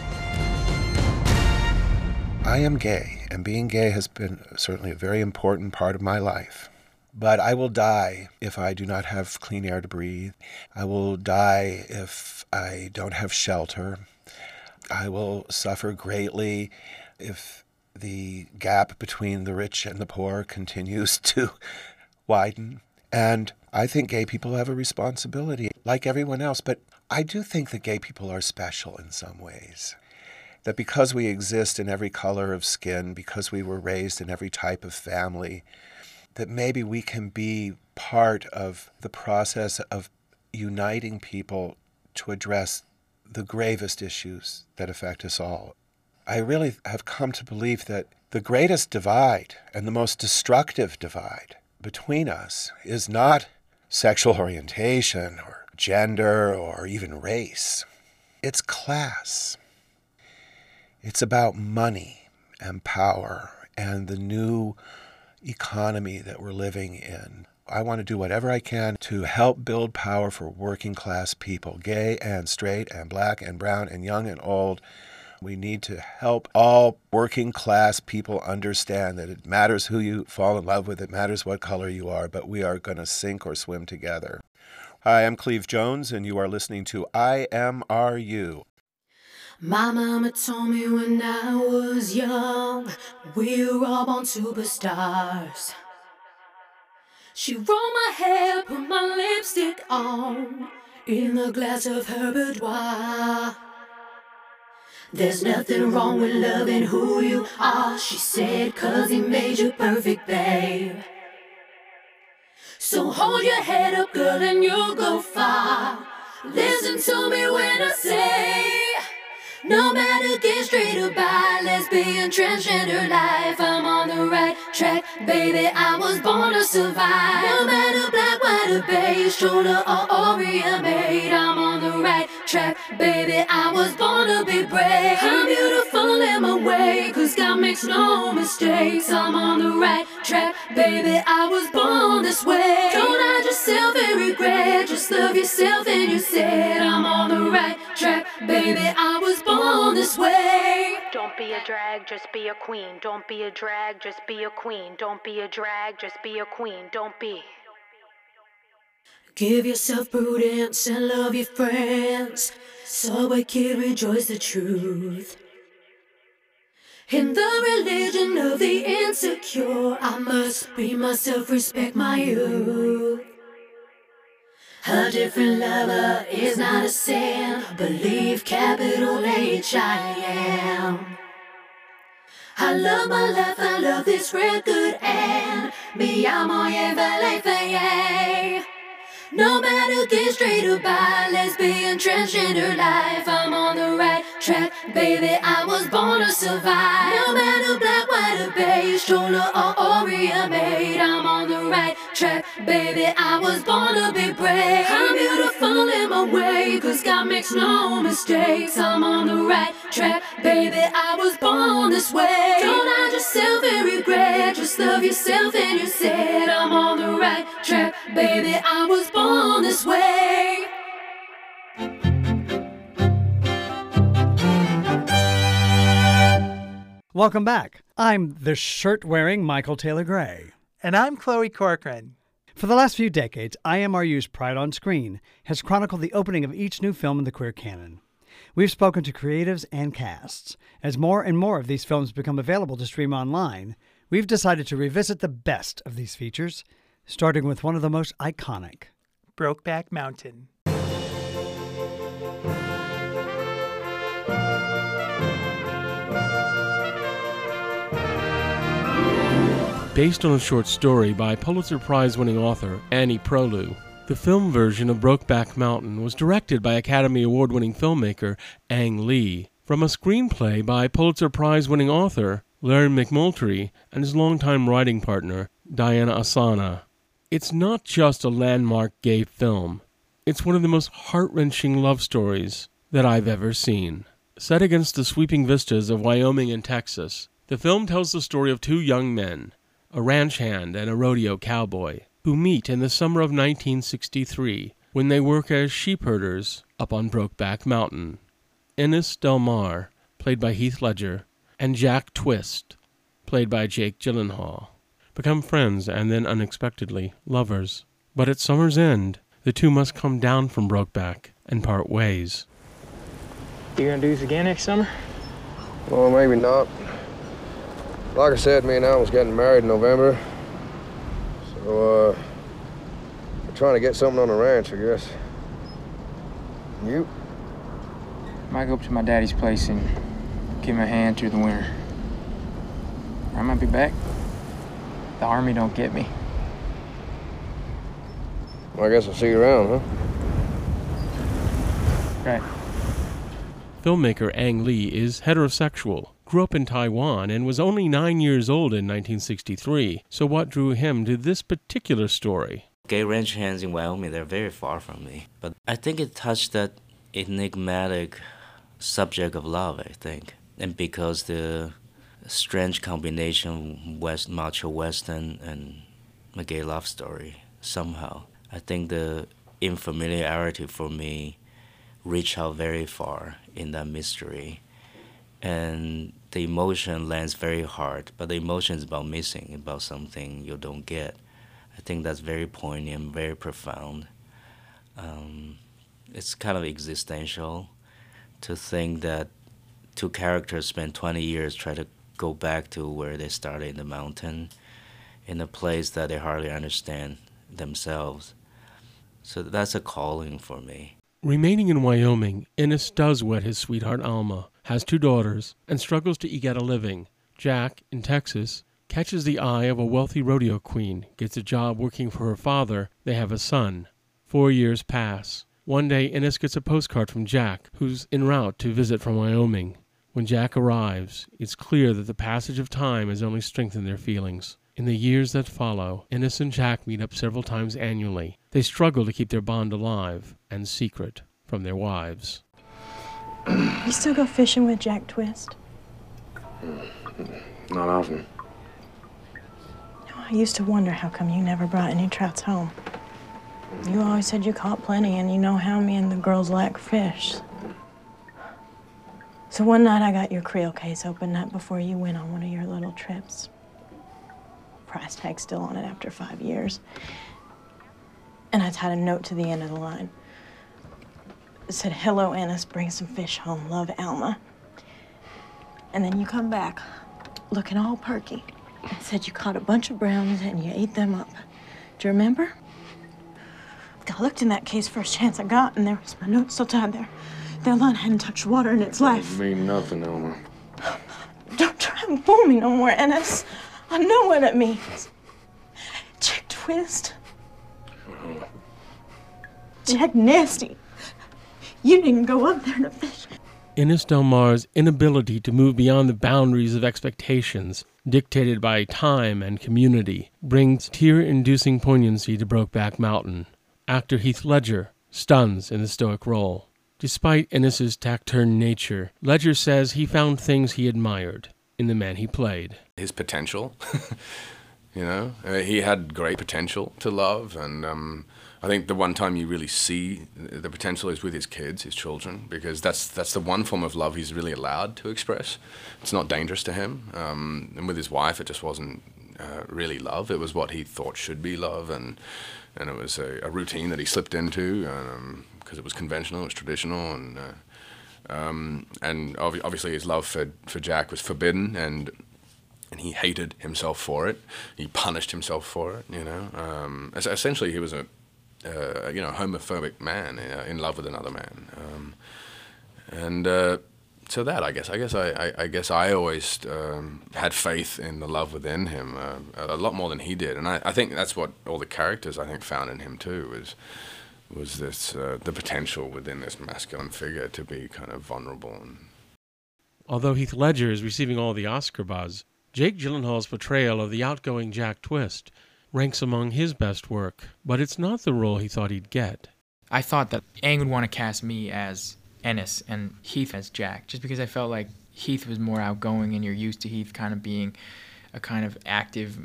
I am gay, and being gay has been certainly a very important part of my life. But I will die if I do not have clean air to breathe. I will die if I don't have shelter. I will suffer greatly if the gap between the rich and the poor continues to widen. And I think gay people have a responsibility, like everyone else. But I do think that gay people are special in some ways. That because we exist in every color of skin, because we were raised in every type of family, that maybe we can be part of the process of uniting people to address the gravest issues that affect us all. I really have come to believe that the greatest divide and the most destructive divide between us is not sexual orientation or gender or even race. It's class. It's about money and power and the new economy that we're living in. I want to do whatever I can to help build power for working class people, gay and straight and black and brown and young and old. We need to help all working class people understand that it matters who you fall in love with, it matters what color you are, but we are going to sink or swim together. Hi, I'm Cleve Jones, and you are listening to I M R U. My mama told me when I was young, we were all born superstars. She rolled my hair, put my lipstick on, in the glass of her boudoir. There's nothing wrong with loving who you are, she said, 'cause he made you perfect, babe. So hold your head up, girl, and you'll go far. Listen to me when I say, no matter gay, straight or bi, lesbian, transgender life, I'm on the right track, baby, I was born to survive. No matter black, white or beige, shoulder or Orient made, I'm on the right track, baby, I was born to be brave. I'm beautiful in my way, 'cause God makes no mistakes. I'm on the right track, baby, I was born this way. Don't hide yourself in regret, just love yourself and you said, I'm on the right track, baby, I was born this way. Don't be a drag, just be a queen. Don't be a drag, just be a queen. Don't be a drag, just be a queen. Don't be. Give yourself prudence and love your friends, so we can rejoice the truth. In the religion of the insecure, I must be myself, respect my youth. A different lover is not a sin. Believe capital H I M. I love my life, I love this record, and me amo y no matter gay, straight or bi, lesbian, transgender life, I'm on the right track, baby, I was born to survive. No matter black, white or beige, chola or Orient made, I'm on the right track, baby, I was born to be brave. I'm beautiful in my way, 'cause God makes no mistakes. I'm on the right track, baby, I was born this way. Don't hide yourself in regret, just love yourself and you said, I'm on the right track, baby, I was born this way. Welcome back. I'm the shirt-wearing Michael Taylor Gray. And I'm Chloe Corcoran. For the last few decades, I M R U's Pride on Screen has chronicled the opening of each new film in the queer canon. We've spoken to creatives and casts. As more and more of these films become available to stream online, we've decided to revisit the best of these features, starting with one of the most iconic. Brokeback Mountain. based on a short story by Pulitzer Prize-winning author Annie Proulx. The film version of Brokeback Mountain was directed by Academy Award-winning filmmaker Ang Lee, from a screenplay by Pulitzer Prize-winning author Larry McMultry and his longtime writing partner Diana Asana. It's not just a landmark gay film. It's one of the most heart-wrenching love stories that I've ever seen. Set against the sweeping vistas of Wyoming and Texas, the film tells the story of two young men, a ranch hand and a rodeo cowboy, who meet in the summer of nineteen sixty-three when they work as sheep herders up on Brokeback Mountain. Ennis Del Mar, played by Heath Ledger, and Jack Twist, played by Jake Gyllenhaal, become friends and then unexpectedly lovers. But at summer's end, the two must come down from Brokeback and part ways. You gonna do this again next summer? Well, maybe not. Like I said, me and I was getting married in November. So, uh, we're trying to get something on the ranch, I guess. You? I might go up to my daddy's place and give him a hand through the winter. I might be back. The Army don't get me. Well, I guess I'll see you around, huh? Right. Filmmaker Ang Lee is heterosexual, grew up in Taiwan, and was only nine years old in nineteen sixty-three. So what drew him to this particular story? Gay ranch hands in Wyoming, they're very far from me. But I think it touched that enigmatic subject of love, I think. And because the strange combination West macho Western and a gay love story, somehow. I think the unfamiliarity for me reached out very far in that mystery. And the emotion lands very hard, but the emotion is about missing, about something you don't get. I think that's very poignant, very profound. Um, it's kind of existential to think that two characters spend twenty years trying to go back to where they started in the mountain, in a place that they hardly understand themselves. So that's a calling for me. Remaining in Wyoming, Ennis does wed his sweetheart Alma, has two daughters, and struggles to eke out a living. Jack, in Texas, catches the eye of a wealthy rodeo queen, gets a job working for her father. They have a son. Four years pass. One day, Ennis gets a postcard from Jack, who's en route to visit from Wyoming. When Jack arrives, it's clear that the passage of time has only strengthened their feelings. In the years that follow, Ennis and Jack meet up several times annually. They struggle to keep their bond alive and secret from their wives. You still go fishing with Jack Twist? Not often. No, I used to wonder how come you never brought any trouts home. You always said you caught plenty, and you know how me and the girls lack fish. So one night I got your creel case open, night before you went on one of your little trips. Price tag still on it after five years. And I tied a note to the end of the line. It said, "Hello, Ennis, bring some fish home. Love, Alma." And then you come back, looking all perky. It said you caught a bunch of browns and you ate them up. Do you remember? I looked in that case first chance I got, and there was my note still tied there. That line hadn't touched water in its life. Doesn't mean nothing, Alma. Don't try and fool me no more, Ennis. I know what it means. Jack Twist. Oh. Jack Nasty. You didn't go up there to fish. Ennis Del Mar's inability to move beyond the boundaries of expectations, dictated by time and community, brings tear-inducing poignancy to Brokeback Mountain. Actor Heath Ledger stuns in the stoic role. Despite Ennis's taciturn nature, Ledger says he found things he admired in the man he played. His potential, you know, uh, he had great potential to love, and um, I think the one time you really see the potential is with his kids, his children, because that's that's the one form of love he's really allowed to express. It's not dangerous to him, um, and with his wife, it just wasn't uh, really love. It was what he thought should be love, and. And it was a, a routine that he slipped into because um, it was conventional, it was traditional, and uh, um, and ob obviously his love for for Jack was forbidden, and and he hated himself for it. He punished himself for it, you know. Um, essentially, he was a uh, you know homophobic man uh, in love with another man, um, and uh, to that, I guess. I guess I, I, I guess I always um, had faith in the love within him uh, a lot more than he did, and I, I think that's what all the characters I think found in him too was was this uh, the potential within this masculine figure to be kind of vulnerable. And although Heath Ledger is receiving all the Oscar buzz, Jake Gyllenhaal's portrayal of the outgoing Jack Twist ranks among his best work, but it's not the role he thought he'd get. I thought that Ang would want to cast me as Ennis and Heath as Jack, just because I felt like Heath was more outgoing, and you're used to Heath kind of being a kind of active,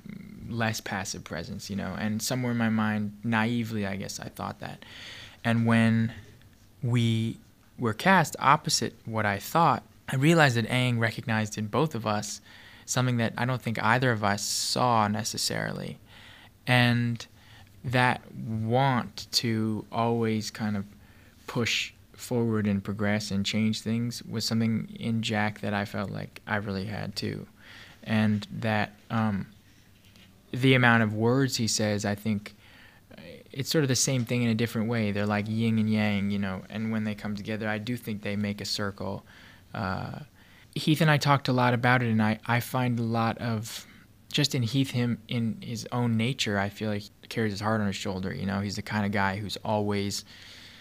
less passive presence, you know. And somewhere in my mind, naively, I guess, I thought that. And when we were cast opposite what I thought, I realized that Aang recognized in both of us something that I don't think either of us saw necessarily. And that want to always kind of push forward and progress and change things was something in Jack that I felt like I really had too. And that um, the amount of words he says, I think it's sort of the same thing in a different way. They're like yin and yang, you know, and when they come together, I do think they make a circle. Uh, Heath and I talked a lot about it, and I, I find a lot of, just in Heath, him in his own nature, I feel like he carries his heart on his shoulder, you know. He's the kind of guy who's always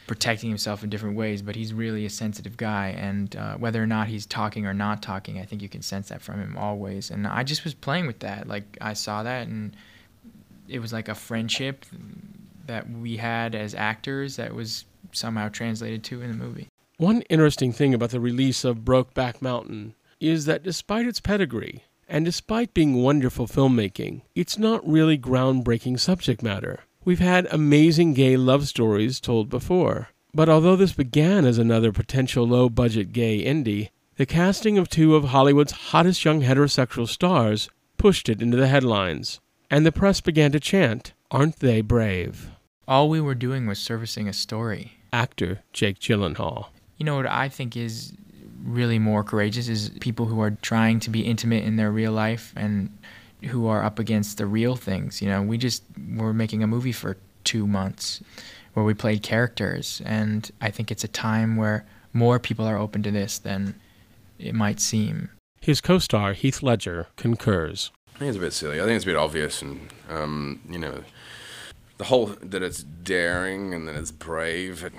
protecting himself in different ways, but he's really a sensitive guy, and uh, whether or not he's talking or not talking, I think you can sense that from him always. And I just was playing with that. Like, I saw that, and it was like a friendship that we had as actors that was somehow translated to in the movie. One interesting thing about the release of Brokeback Mountain is that despite its pedigree, and despite being wonderful filmmaking, it's not really groundbreaking subject matter. We've had amazing gay love stories told before, but although this began as another potential low-budget gay indie, the casting of two of Hollywood's hottest young heterosexual stars pushed it into the headlines, and the press began to chant, "Aren't they brave?" All we were doing was servicing a story. Actor Jake Gyllenhaal. You know what I think is really more courageous is people who are trying to be intimate in their real life and who are up against the real things. You know, we just were making a movie for two months where we played characters, and I think it's a time where more people are open to this than it might seem. His co-star, Heath Ledger, concurs. I think it's a bit silly. I think it's a bit obvious, and, um, you know, the whole that it's daring and that it's brave, it,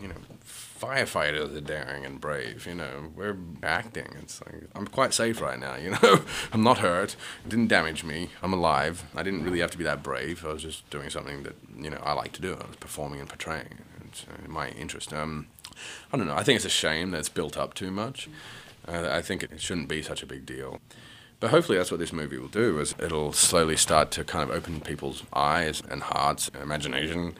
you know, firefighters are daring and brave, you know. We're acting. It's like, I'm quite safe right now, you know. I'm not hurt. It didn't damage me. I'm alive. I didn't really have to be that brave. I was just doing something that, you know, I like to do. I was performing and portraying. It's my interest. Um, I don't know. I think it's a shame that it's built up too much. Uh, I think it shouldn't be such a big deal. But hopefully that's what this movie will do, is it'll slowly start to kind of open people's eyes and hearts and imagination.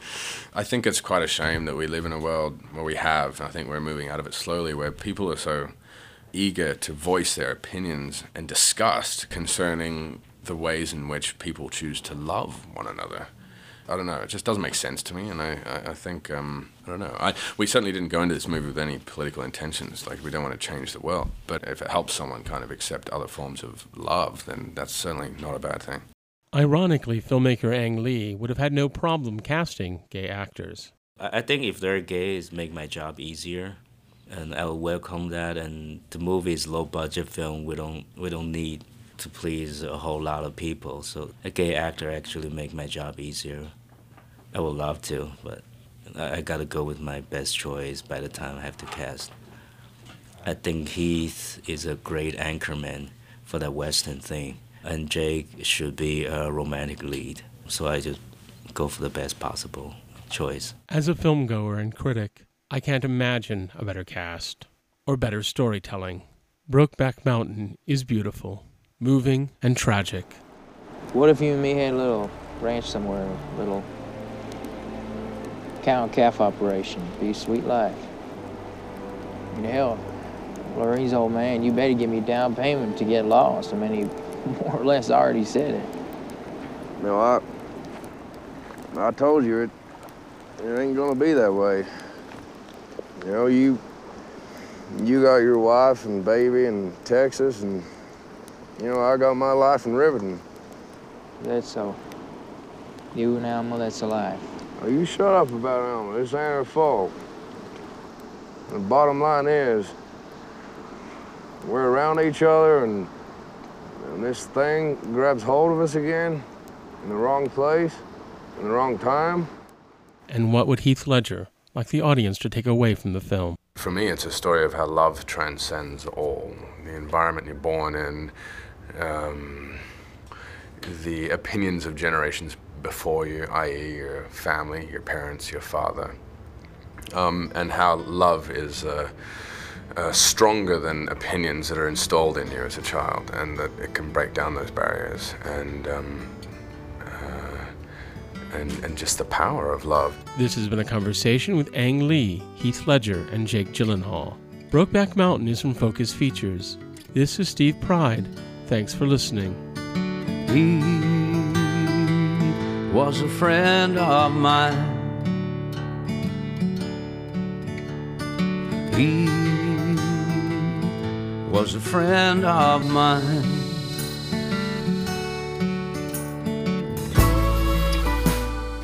I think it's quite a shame that we live in a world where we have, and I think we're moving out of it slowly, where people are so eager to voice their opinions and disgust concerning the ways in which people choose to love one another. I don't know, it just doesn't make sense to me, and I, I, I think, um, I don't know. I, we certainly didn't go into this movie with any political intentions, like we don't want to change the world, but if it helps someone kind of accept other forms of love, then that's certainly not a bad thing. Ironically, filmmaker Ang Lee would have had no problem casting gay actors. I think if they're gay, it make my job easier, and I'll welcome that, and the movie is low-budget film, we don't, we don't need to please a whole lot of people, so a gay actor actually make my job easier. I would love to, but I, I gotta go with my best choice by the time I have to cast. I think Heath is a great anchorman for that Western thing, and Jake should be a romantic lead, so I just go for the best possible choice. As a filmgoer and critic, I can't imagine a better cast or better storytelling. Brokeback Mountain is beautiful, moving and tragic. What if you and me had a little ranch somewhere, a little cow and calf operation? Be a sweet life. You know, hell, Larry's old man, you better give me down payment to get lost. I mean, he more or less already said it. You know, I, I told you it, it ain't gonna be that way. You know, you, you got your wife and baby in Texas, and you know, I got my life in Riverton. That's so. You and Alma, that's a life. Oh, you shut up about Alma. This ain't her fault. The bottom line is, we're around each other and, and this thing grabs hold of us again in the wrong place, in the wrong time. And what would Heath Ledger like the audience to take away from the film? For me, it's a story of how love transcends all. The environment you're born in, um, the opinions of generations before you, that is your family, your parents, your father, um, and how love is uh, uh, stronger than opinions that are installed in you as a child, and that it can break down those barriers, and, um, uh, and, and just the power of love. This has been a conversation with Ang Lee, Heath Ledger, and Jake Gyllenhaal. Brokeback Mountain is from Focus Features. This is Steve Pride. Thanks for listening. He was a friend of mine. He was a friend of mine.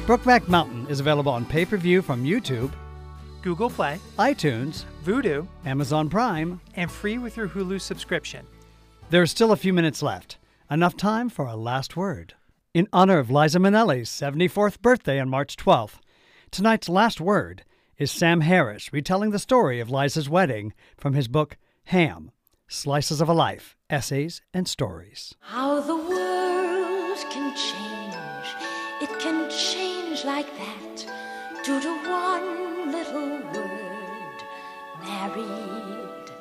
Brokeback Mountain is available on pay-per-view from YouTube, Google Play, iTunes, Vudu, Amazon Prime, and free with your Hulu subscription. There's still a few minutes left. Enough time for a last word. In honor of Liza Minnelli's seventy-fourth birthday on March twelfth, tonight's last word is Sam Harris retelling the story of Liza's wedding from his book, Ham, Slices of a Life, Essays and Stories. How the world can change. It can change like that due to one little word, married.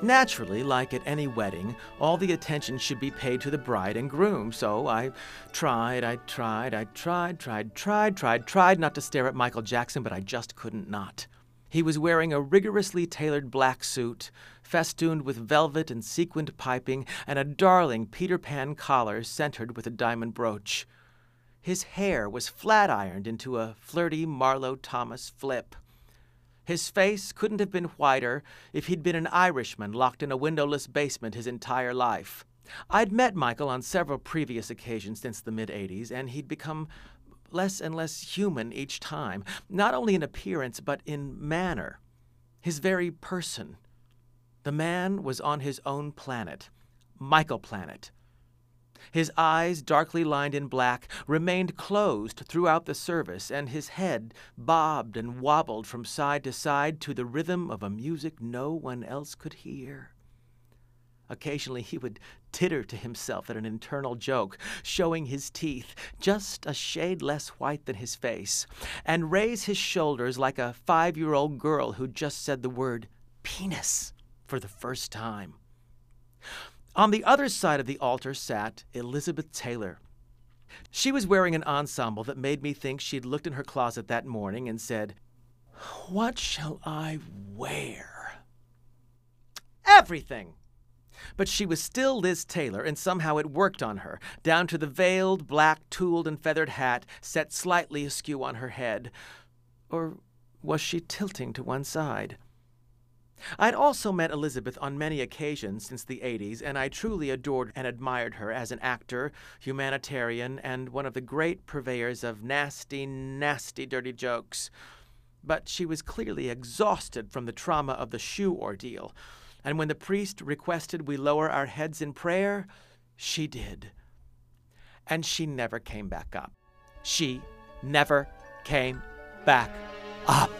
Naturally, like at any wedding, all the attention should be paid to the bride and groom, so I tried, I tried, I tried, tried, tried, tried, tried not to stare at Michael Jackson, but I just couldn't not. He was wearing a rigorously tailored black suit, festooned with velvet and sequined piping, and a darling Peter Pan collar centered with a diamond brooch. His hair was flat-ironed into a flirty Marlowe Thomas flip. His face couldn't have been whiter if he'd been an Irishman locked in a windowless basement his entire life. I'd met Michael on several previous occasions since the mid-eighties, and he'd become less and less human each time, not only in appearance but in manner, his very person. The man was on his own planet, Michael Planet. His eyes, darkly lined in black, remained closed throughout the service, and his head bobbed and wobbled from side to side to the rhythm of a music no one else could hear. Occasionally he would titter to himself at an internal joke, showing his teeth, just a shade less white than his face, and raise his shoulders like a five-year-old girl who'd just said the word penis for the first time. On the other side of the altar sat Elizabeth Taylor. She was wearing an ensemble that made me think she'd looked in her closet that morning and said, "What shall I wear?" Everything! But she was still Liz Taylor, and somehow it worked on her, down to the veiled, black, tooled and feathered hat set slightly askew on her head. Or was she tilting to one side? I'd also met Elizabeth on many occasions since the eighties, and I truly adored and admired her as an actor, humanitarian, and one of the great purveyors of nasty, nasty, dirty jokes. But she was clearly exhausted from the trauma of the shoe ordeal, and when the priest requested we lower our heads in prayer, she did. And she never came back up. She never came back up.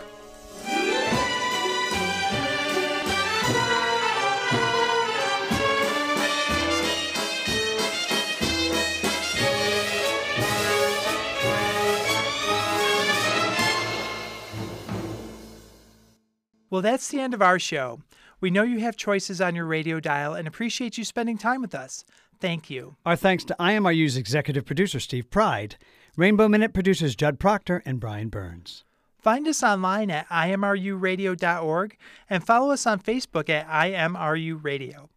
Well, that's the end of our show. We know you have choices on your radio dial and appreciate you spending time with us. Thank you. Our thanks to I M R U's executive producer, Steve Pride, Rainbow Minute producers Judd Proctor and Brian Burns. Find us online at I M R U radio dot org and follow us on Facebook at I M R U Radio.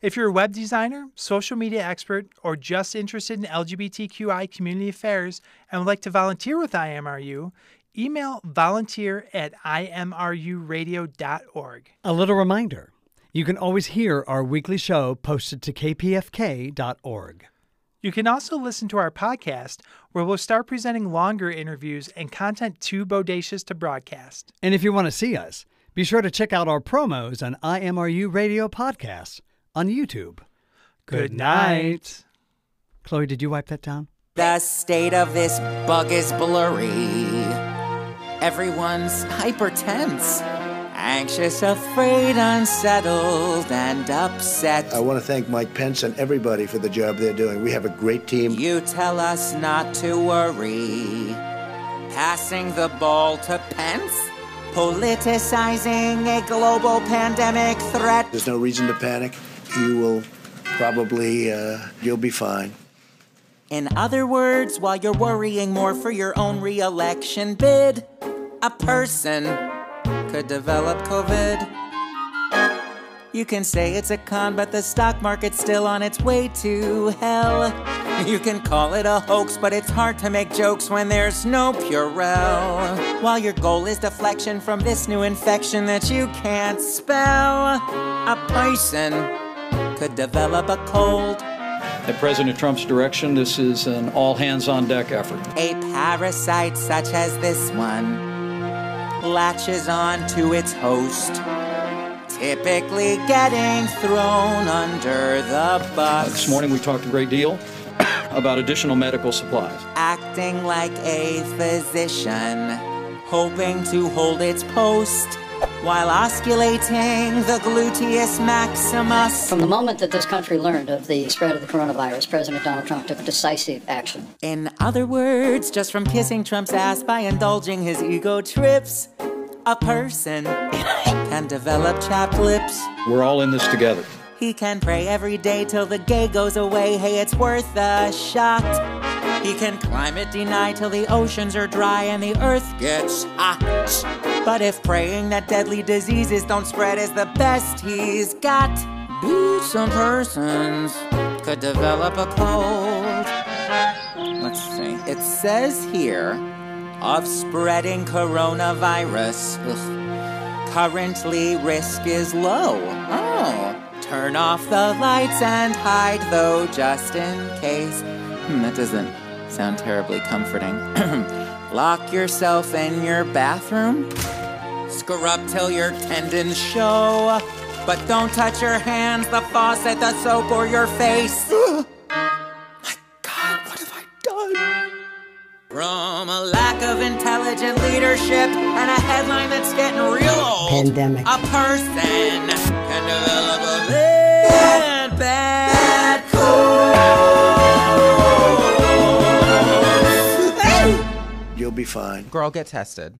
If you're a web designer, social media expert, or just interested in L G B T Q I community affairs and would like to volunteer with I M R U, email volunteer at I M R U radio dot org. A little reminder, you can always hear our weekly show posted to K P F K dot org. You can also listen to our podcast, where we'll start presenting longer interviews and content too bodacious to broadcast. And if you want to see us, be sure to check out our promos on I M R U Radio podcasts on YouTube. Good night. Chloe, did you wipe that down? The state of this bug is blurry. Everyone's hypertense, anxious, afraid, unsettled, and upset. I want to thank Mike Pence and everybody for the job they're doing. We have a great team. You tell us not to worry. Passing the ball to Pence, politicizing a global pandemic threat. There's no reason to panic. You will probably, uh, you'll be fine. In other words, while you're worrying more for your own re-election bid, a person could develop COVID. You can say it's a con, but the stock market's still on its way to hell. You can call it a hoax, but it's hard to make jokes when there's no Purell. While your goal is deflection from this new infection that you can't spell, a person could develop a cold. At President Trump's direction, this is an all-hands-on-deck effort. A parasite such as this one latches on to its host, typically getting thrown under the bus. Uh, this morning we talked a great deal about additional medical supplies. Acting like a physician, hoping to hold its post while osculating the gluteus maximus. From the moment that this country learned of the spread of the coronavirus, President Donald Trump took decisive action. In other words, just from kissing Trump's ass by indulging his ego trips, a person can develop chapped lips. We're all in this together. He can pray every day till the gay goes away. Hey, it's worth a shot. He can climate deny till the oceans are dry and the earth gets hot. But if praying that deadly diseases don't spread is the best he's got, some persons could develop a cold. Let's see. It says here of spreading coronavirus. Ugh. Currently, risk is low. Oh. Turn off the lights and hide, though, just in case. Hmm, that doesn't sound terribly comforting. Lock yourself in your bathroom. Scrub till your tendons show. But don't touch your hands, the faucet, the soap, or your face. My God, what have I done? From a lack of intelligent leadership and a headline that's getting real old. Pandemic. A person can develop a bad, bad cold. You'll be fine. Girl, get tested.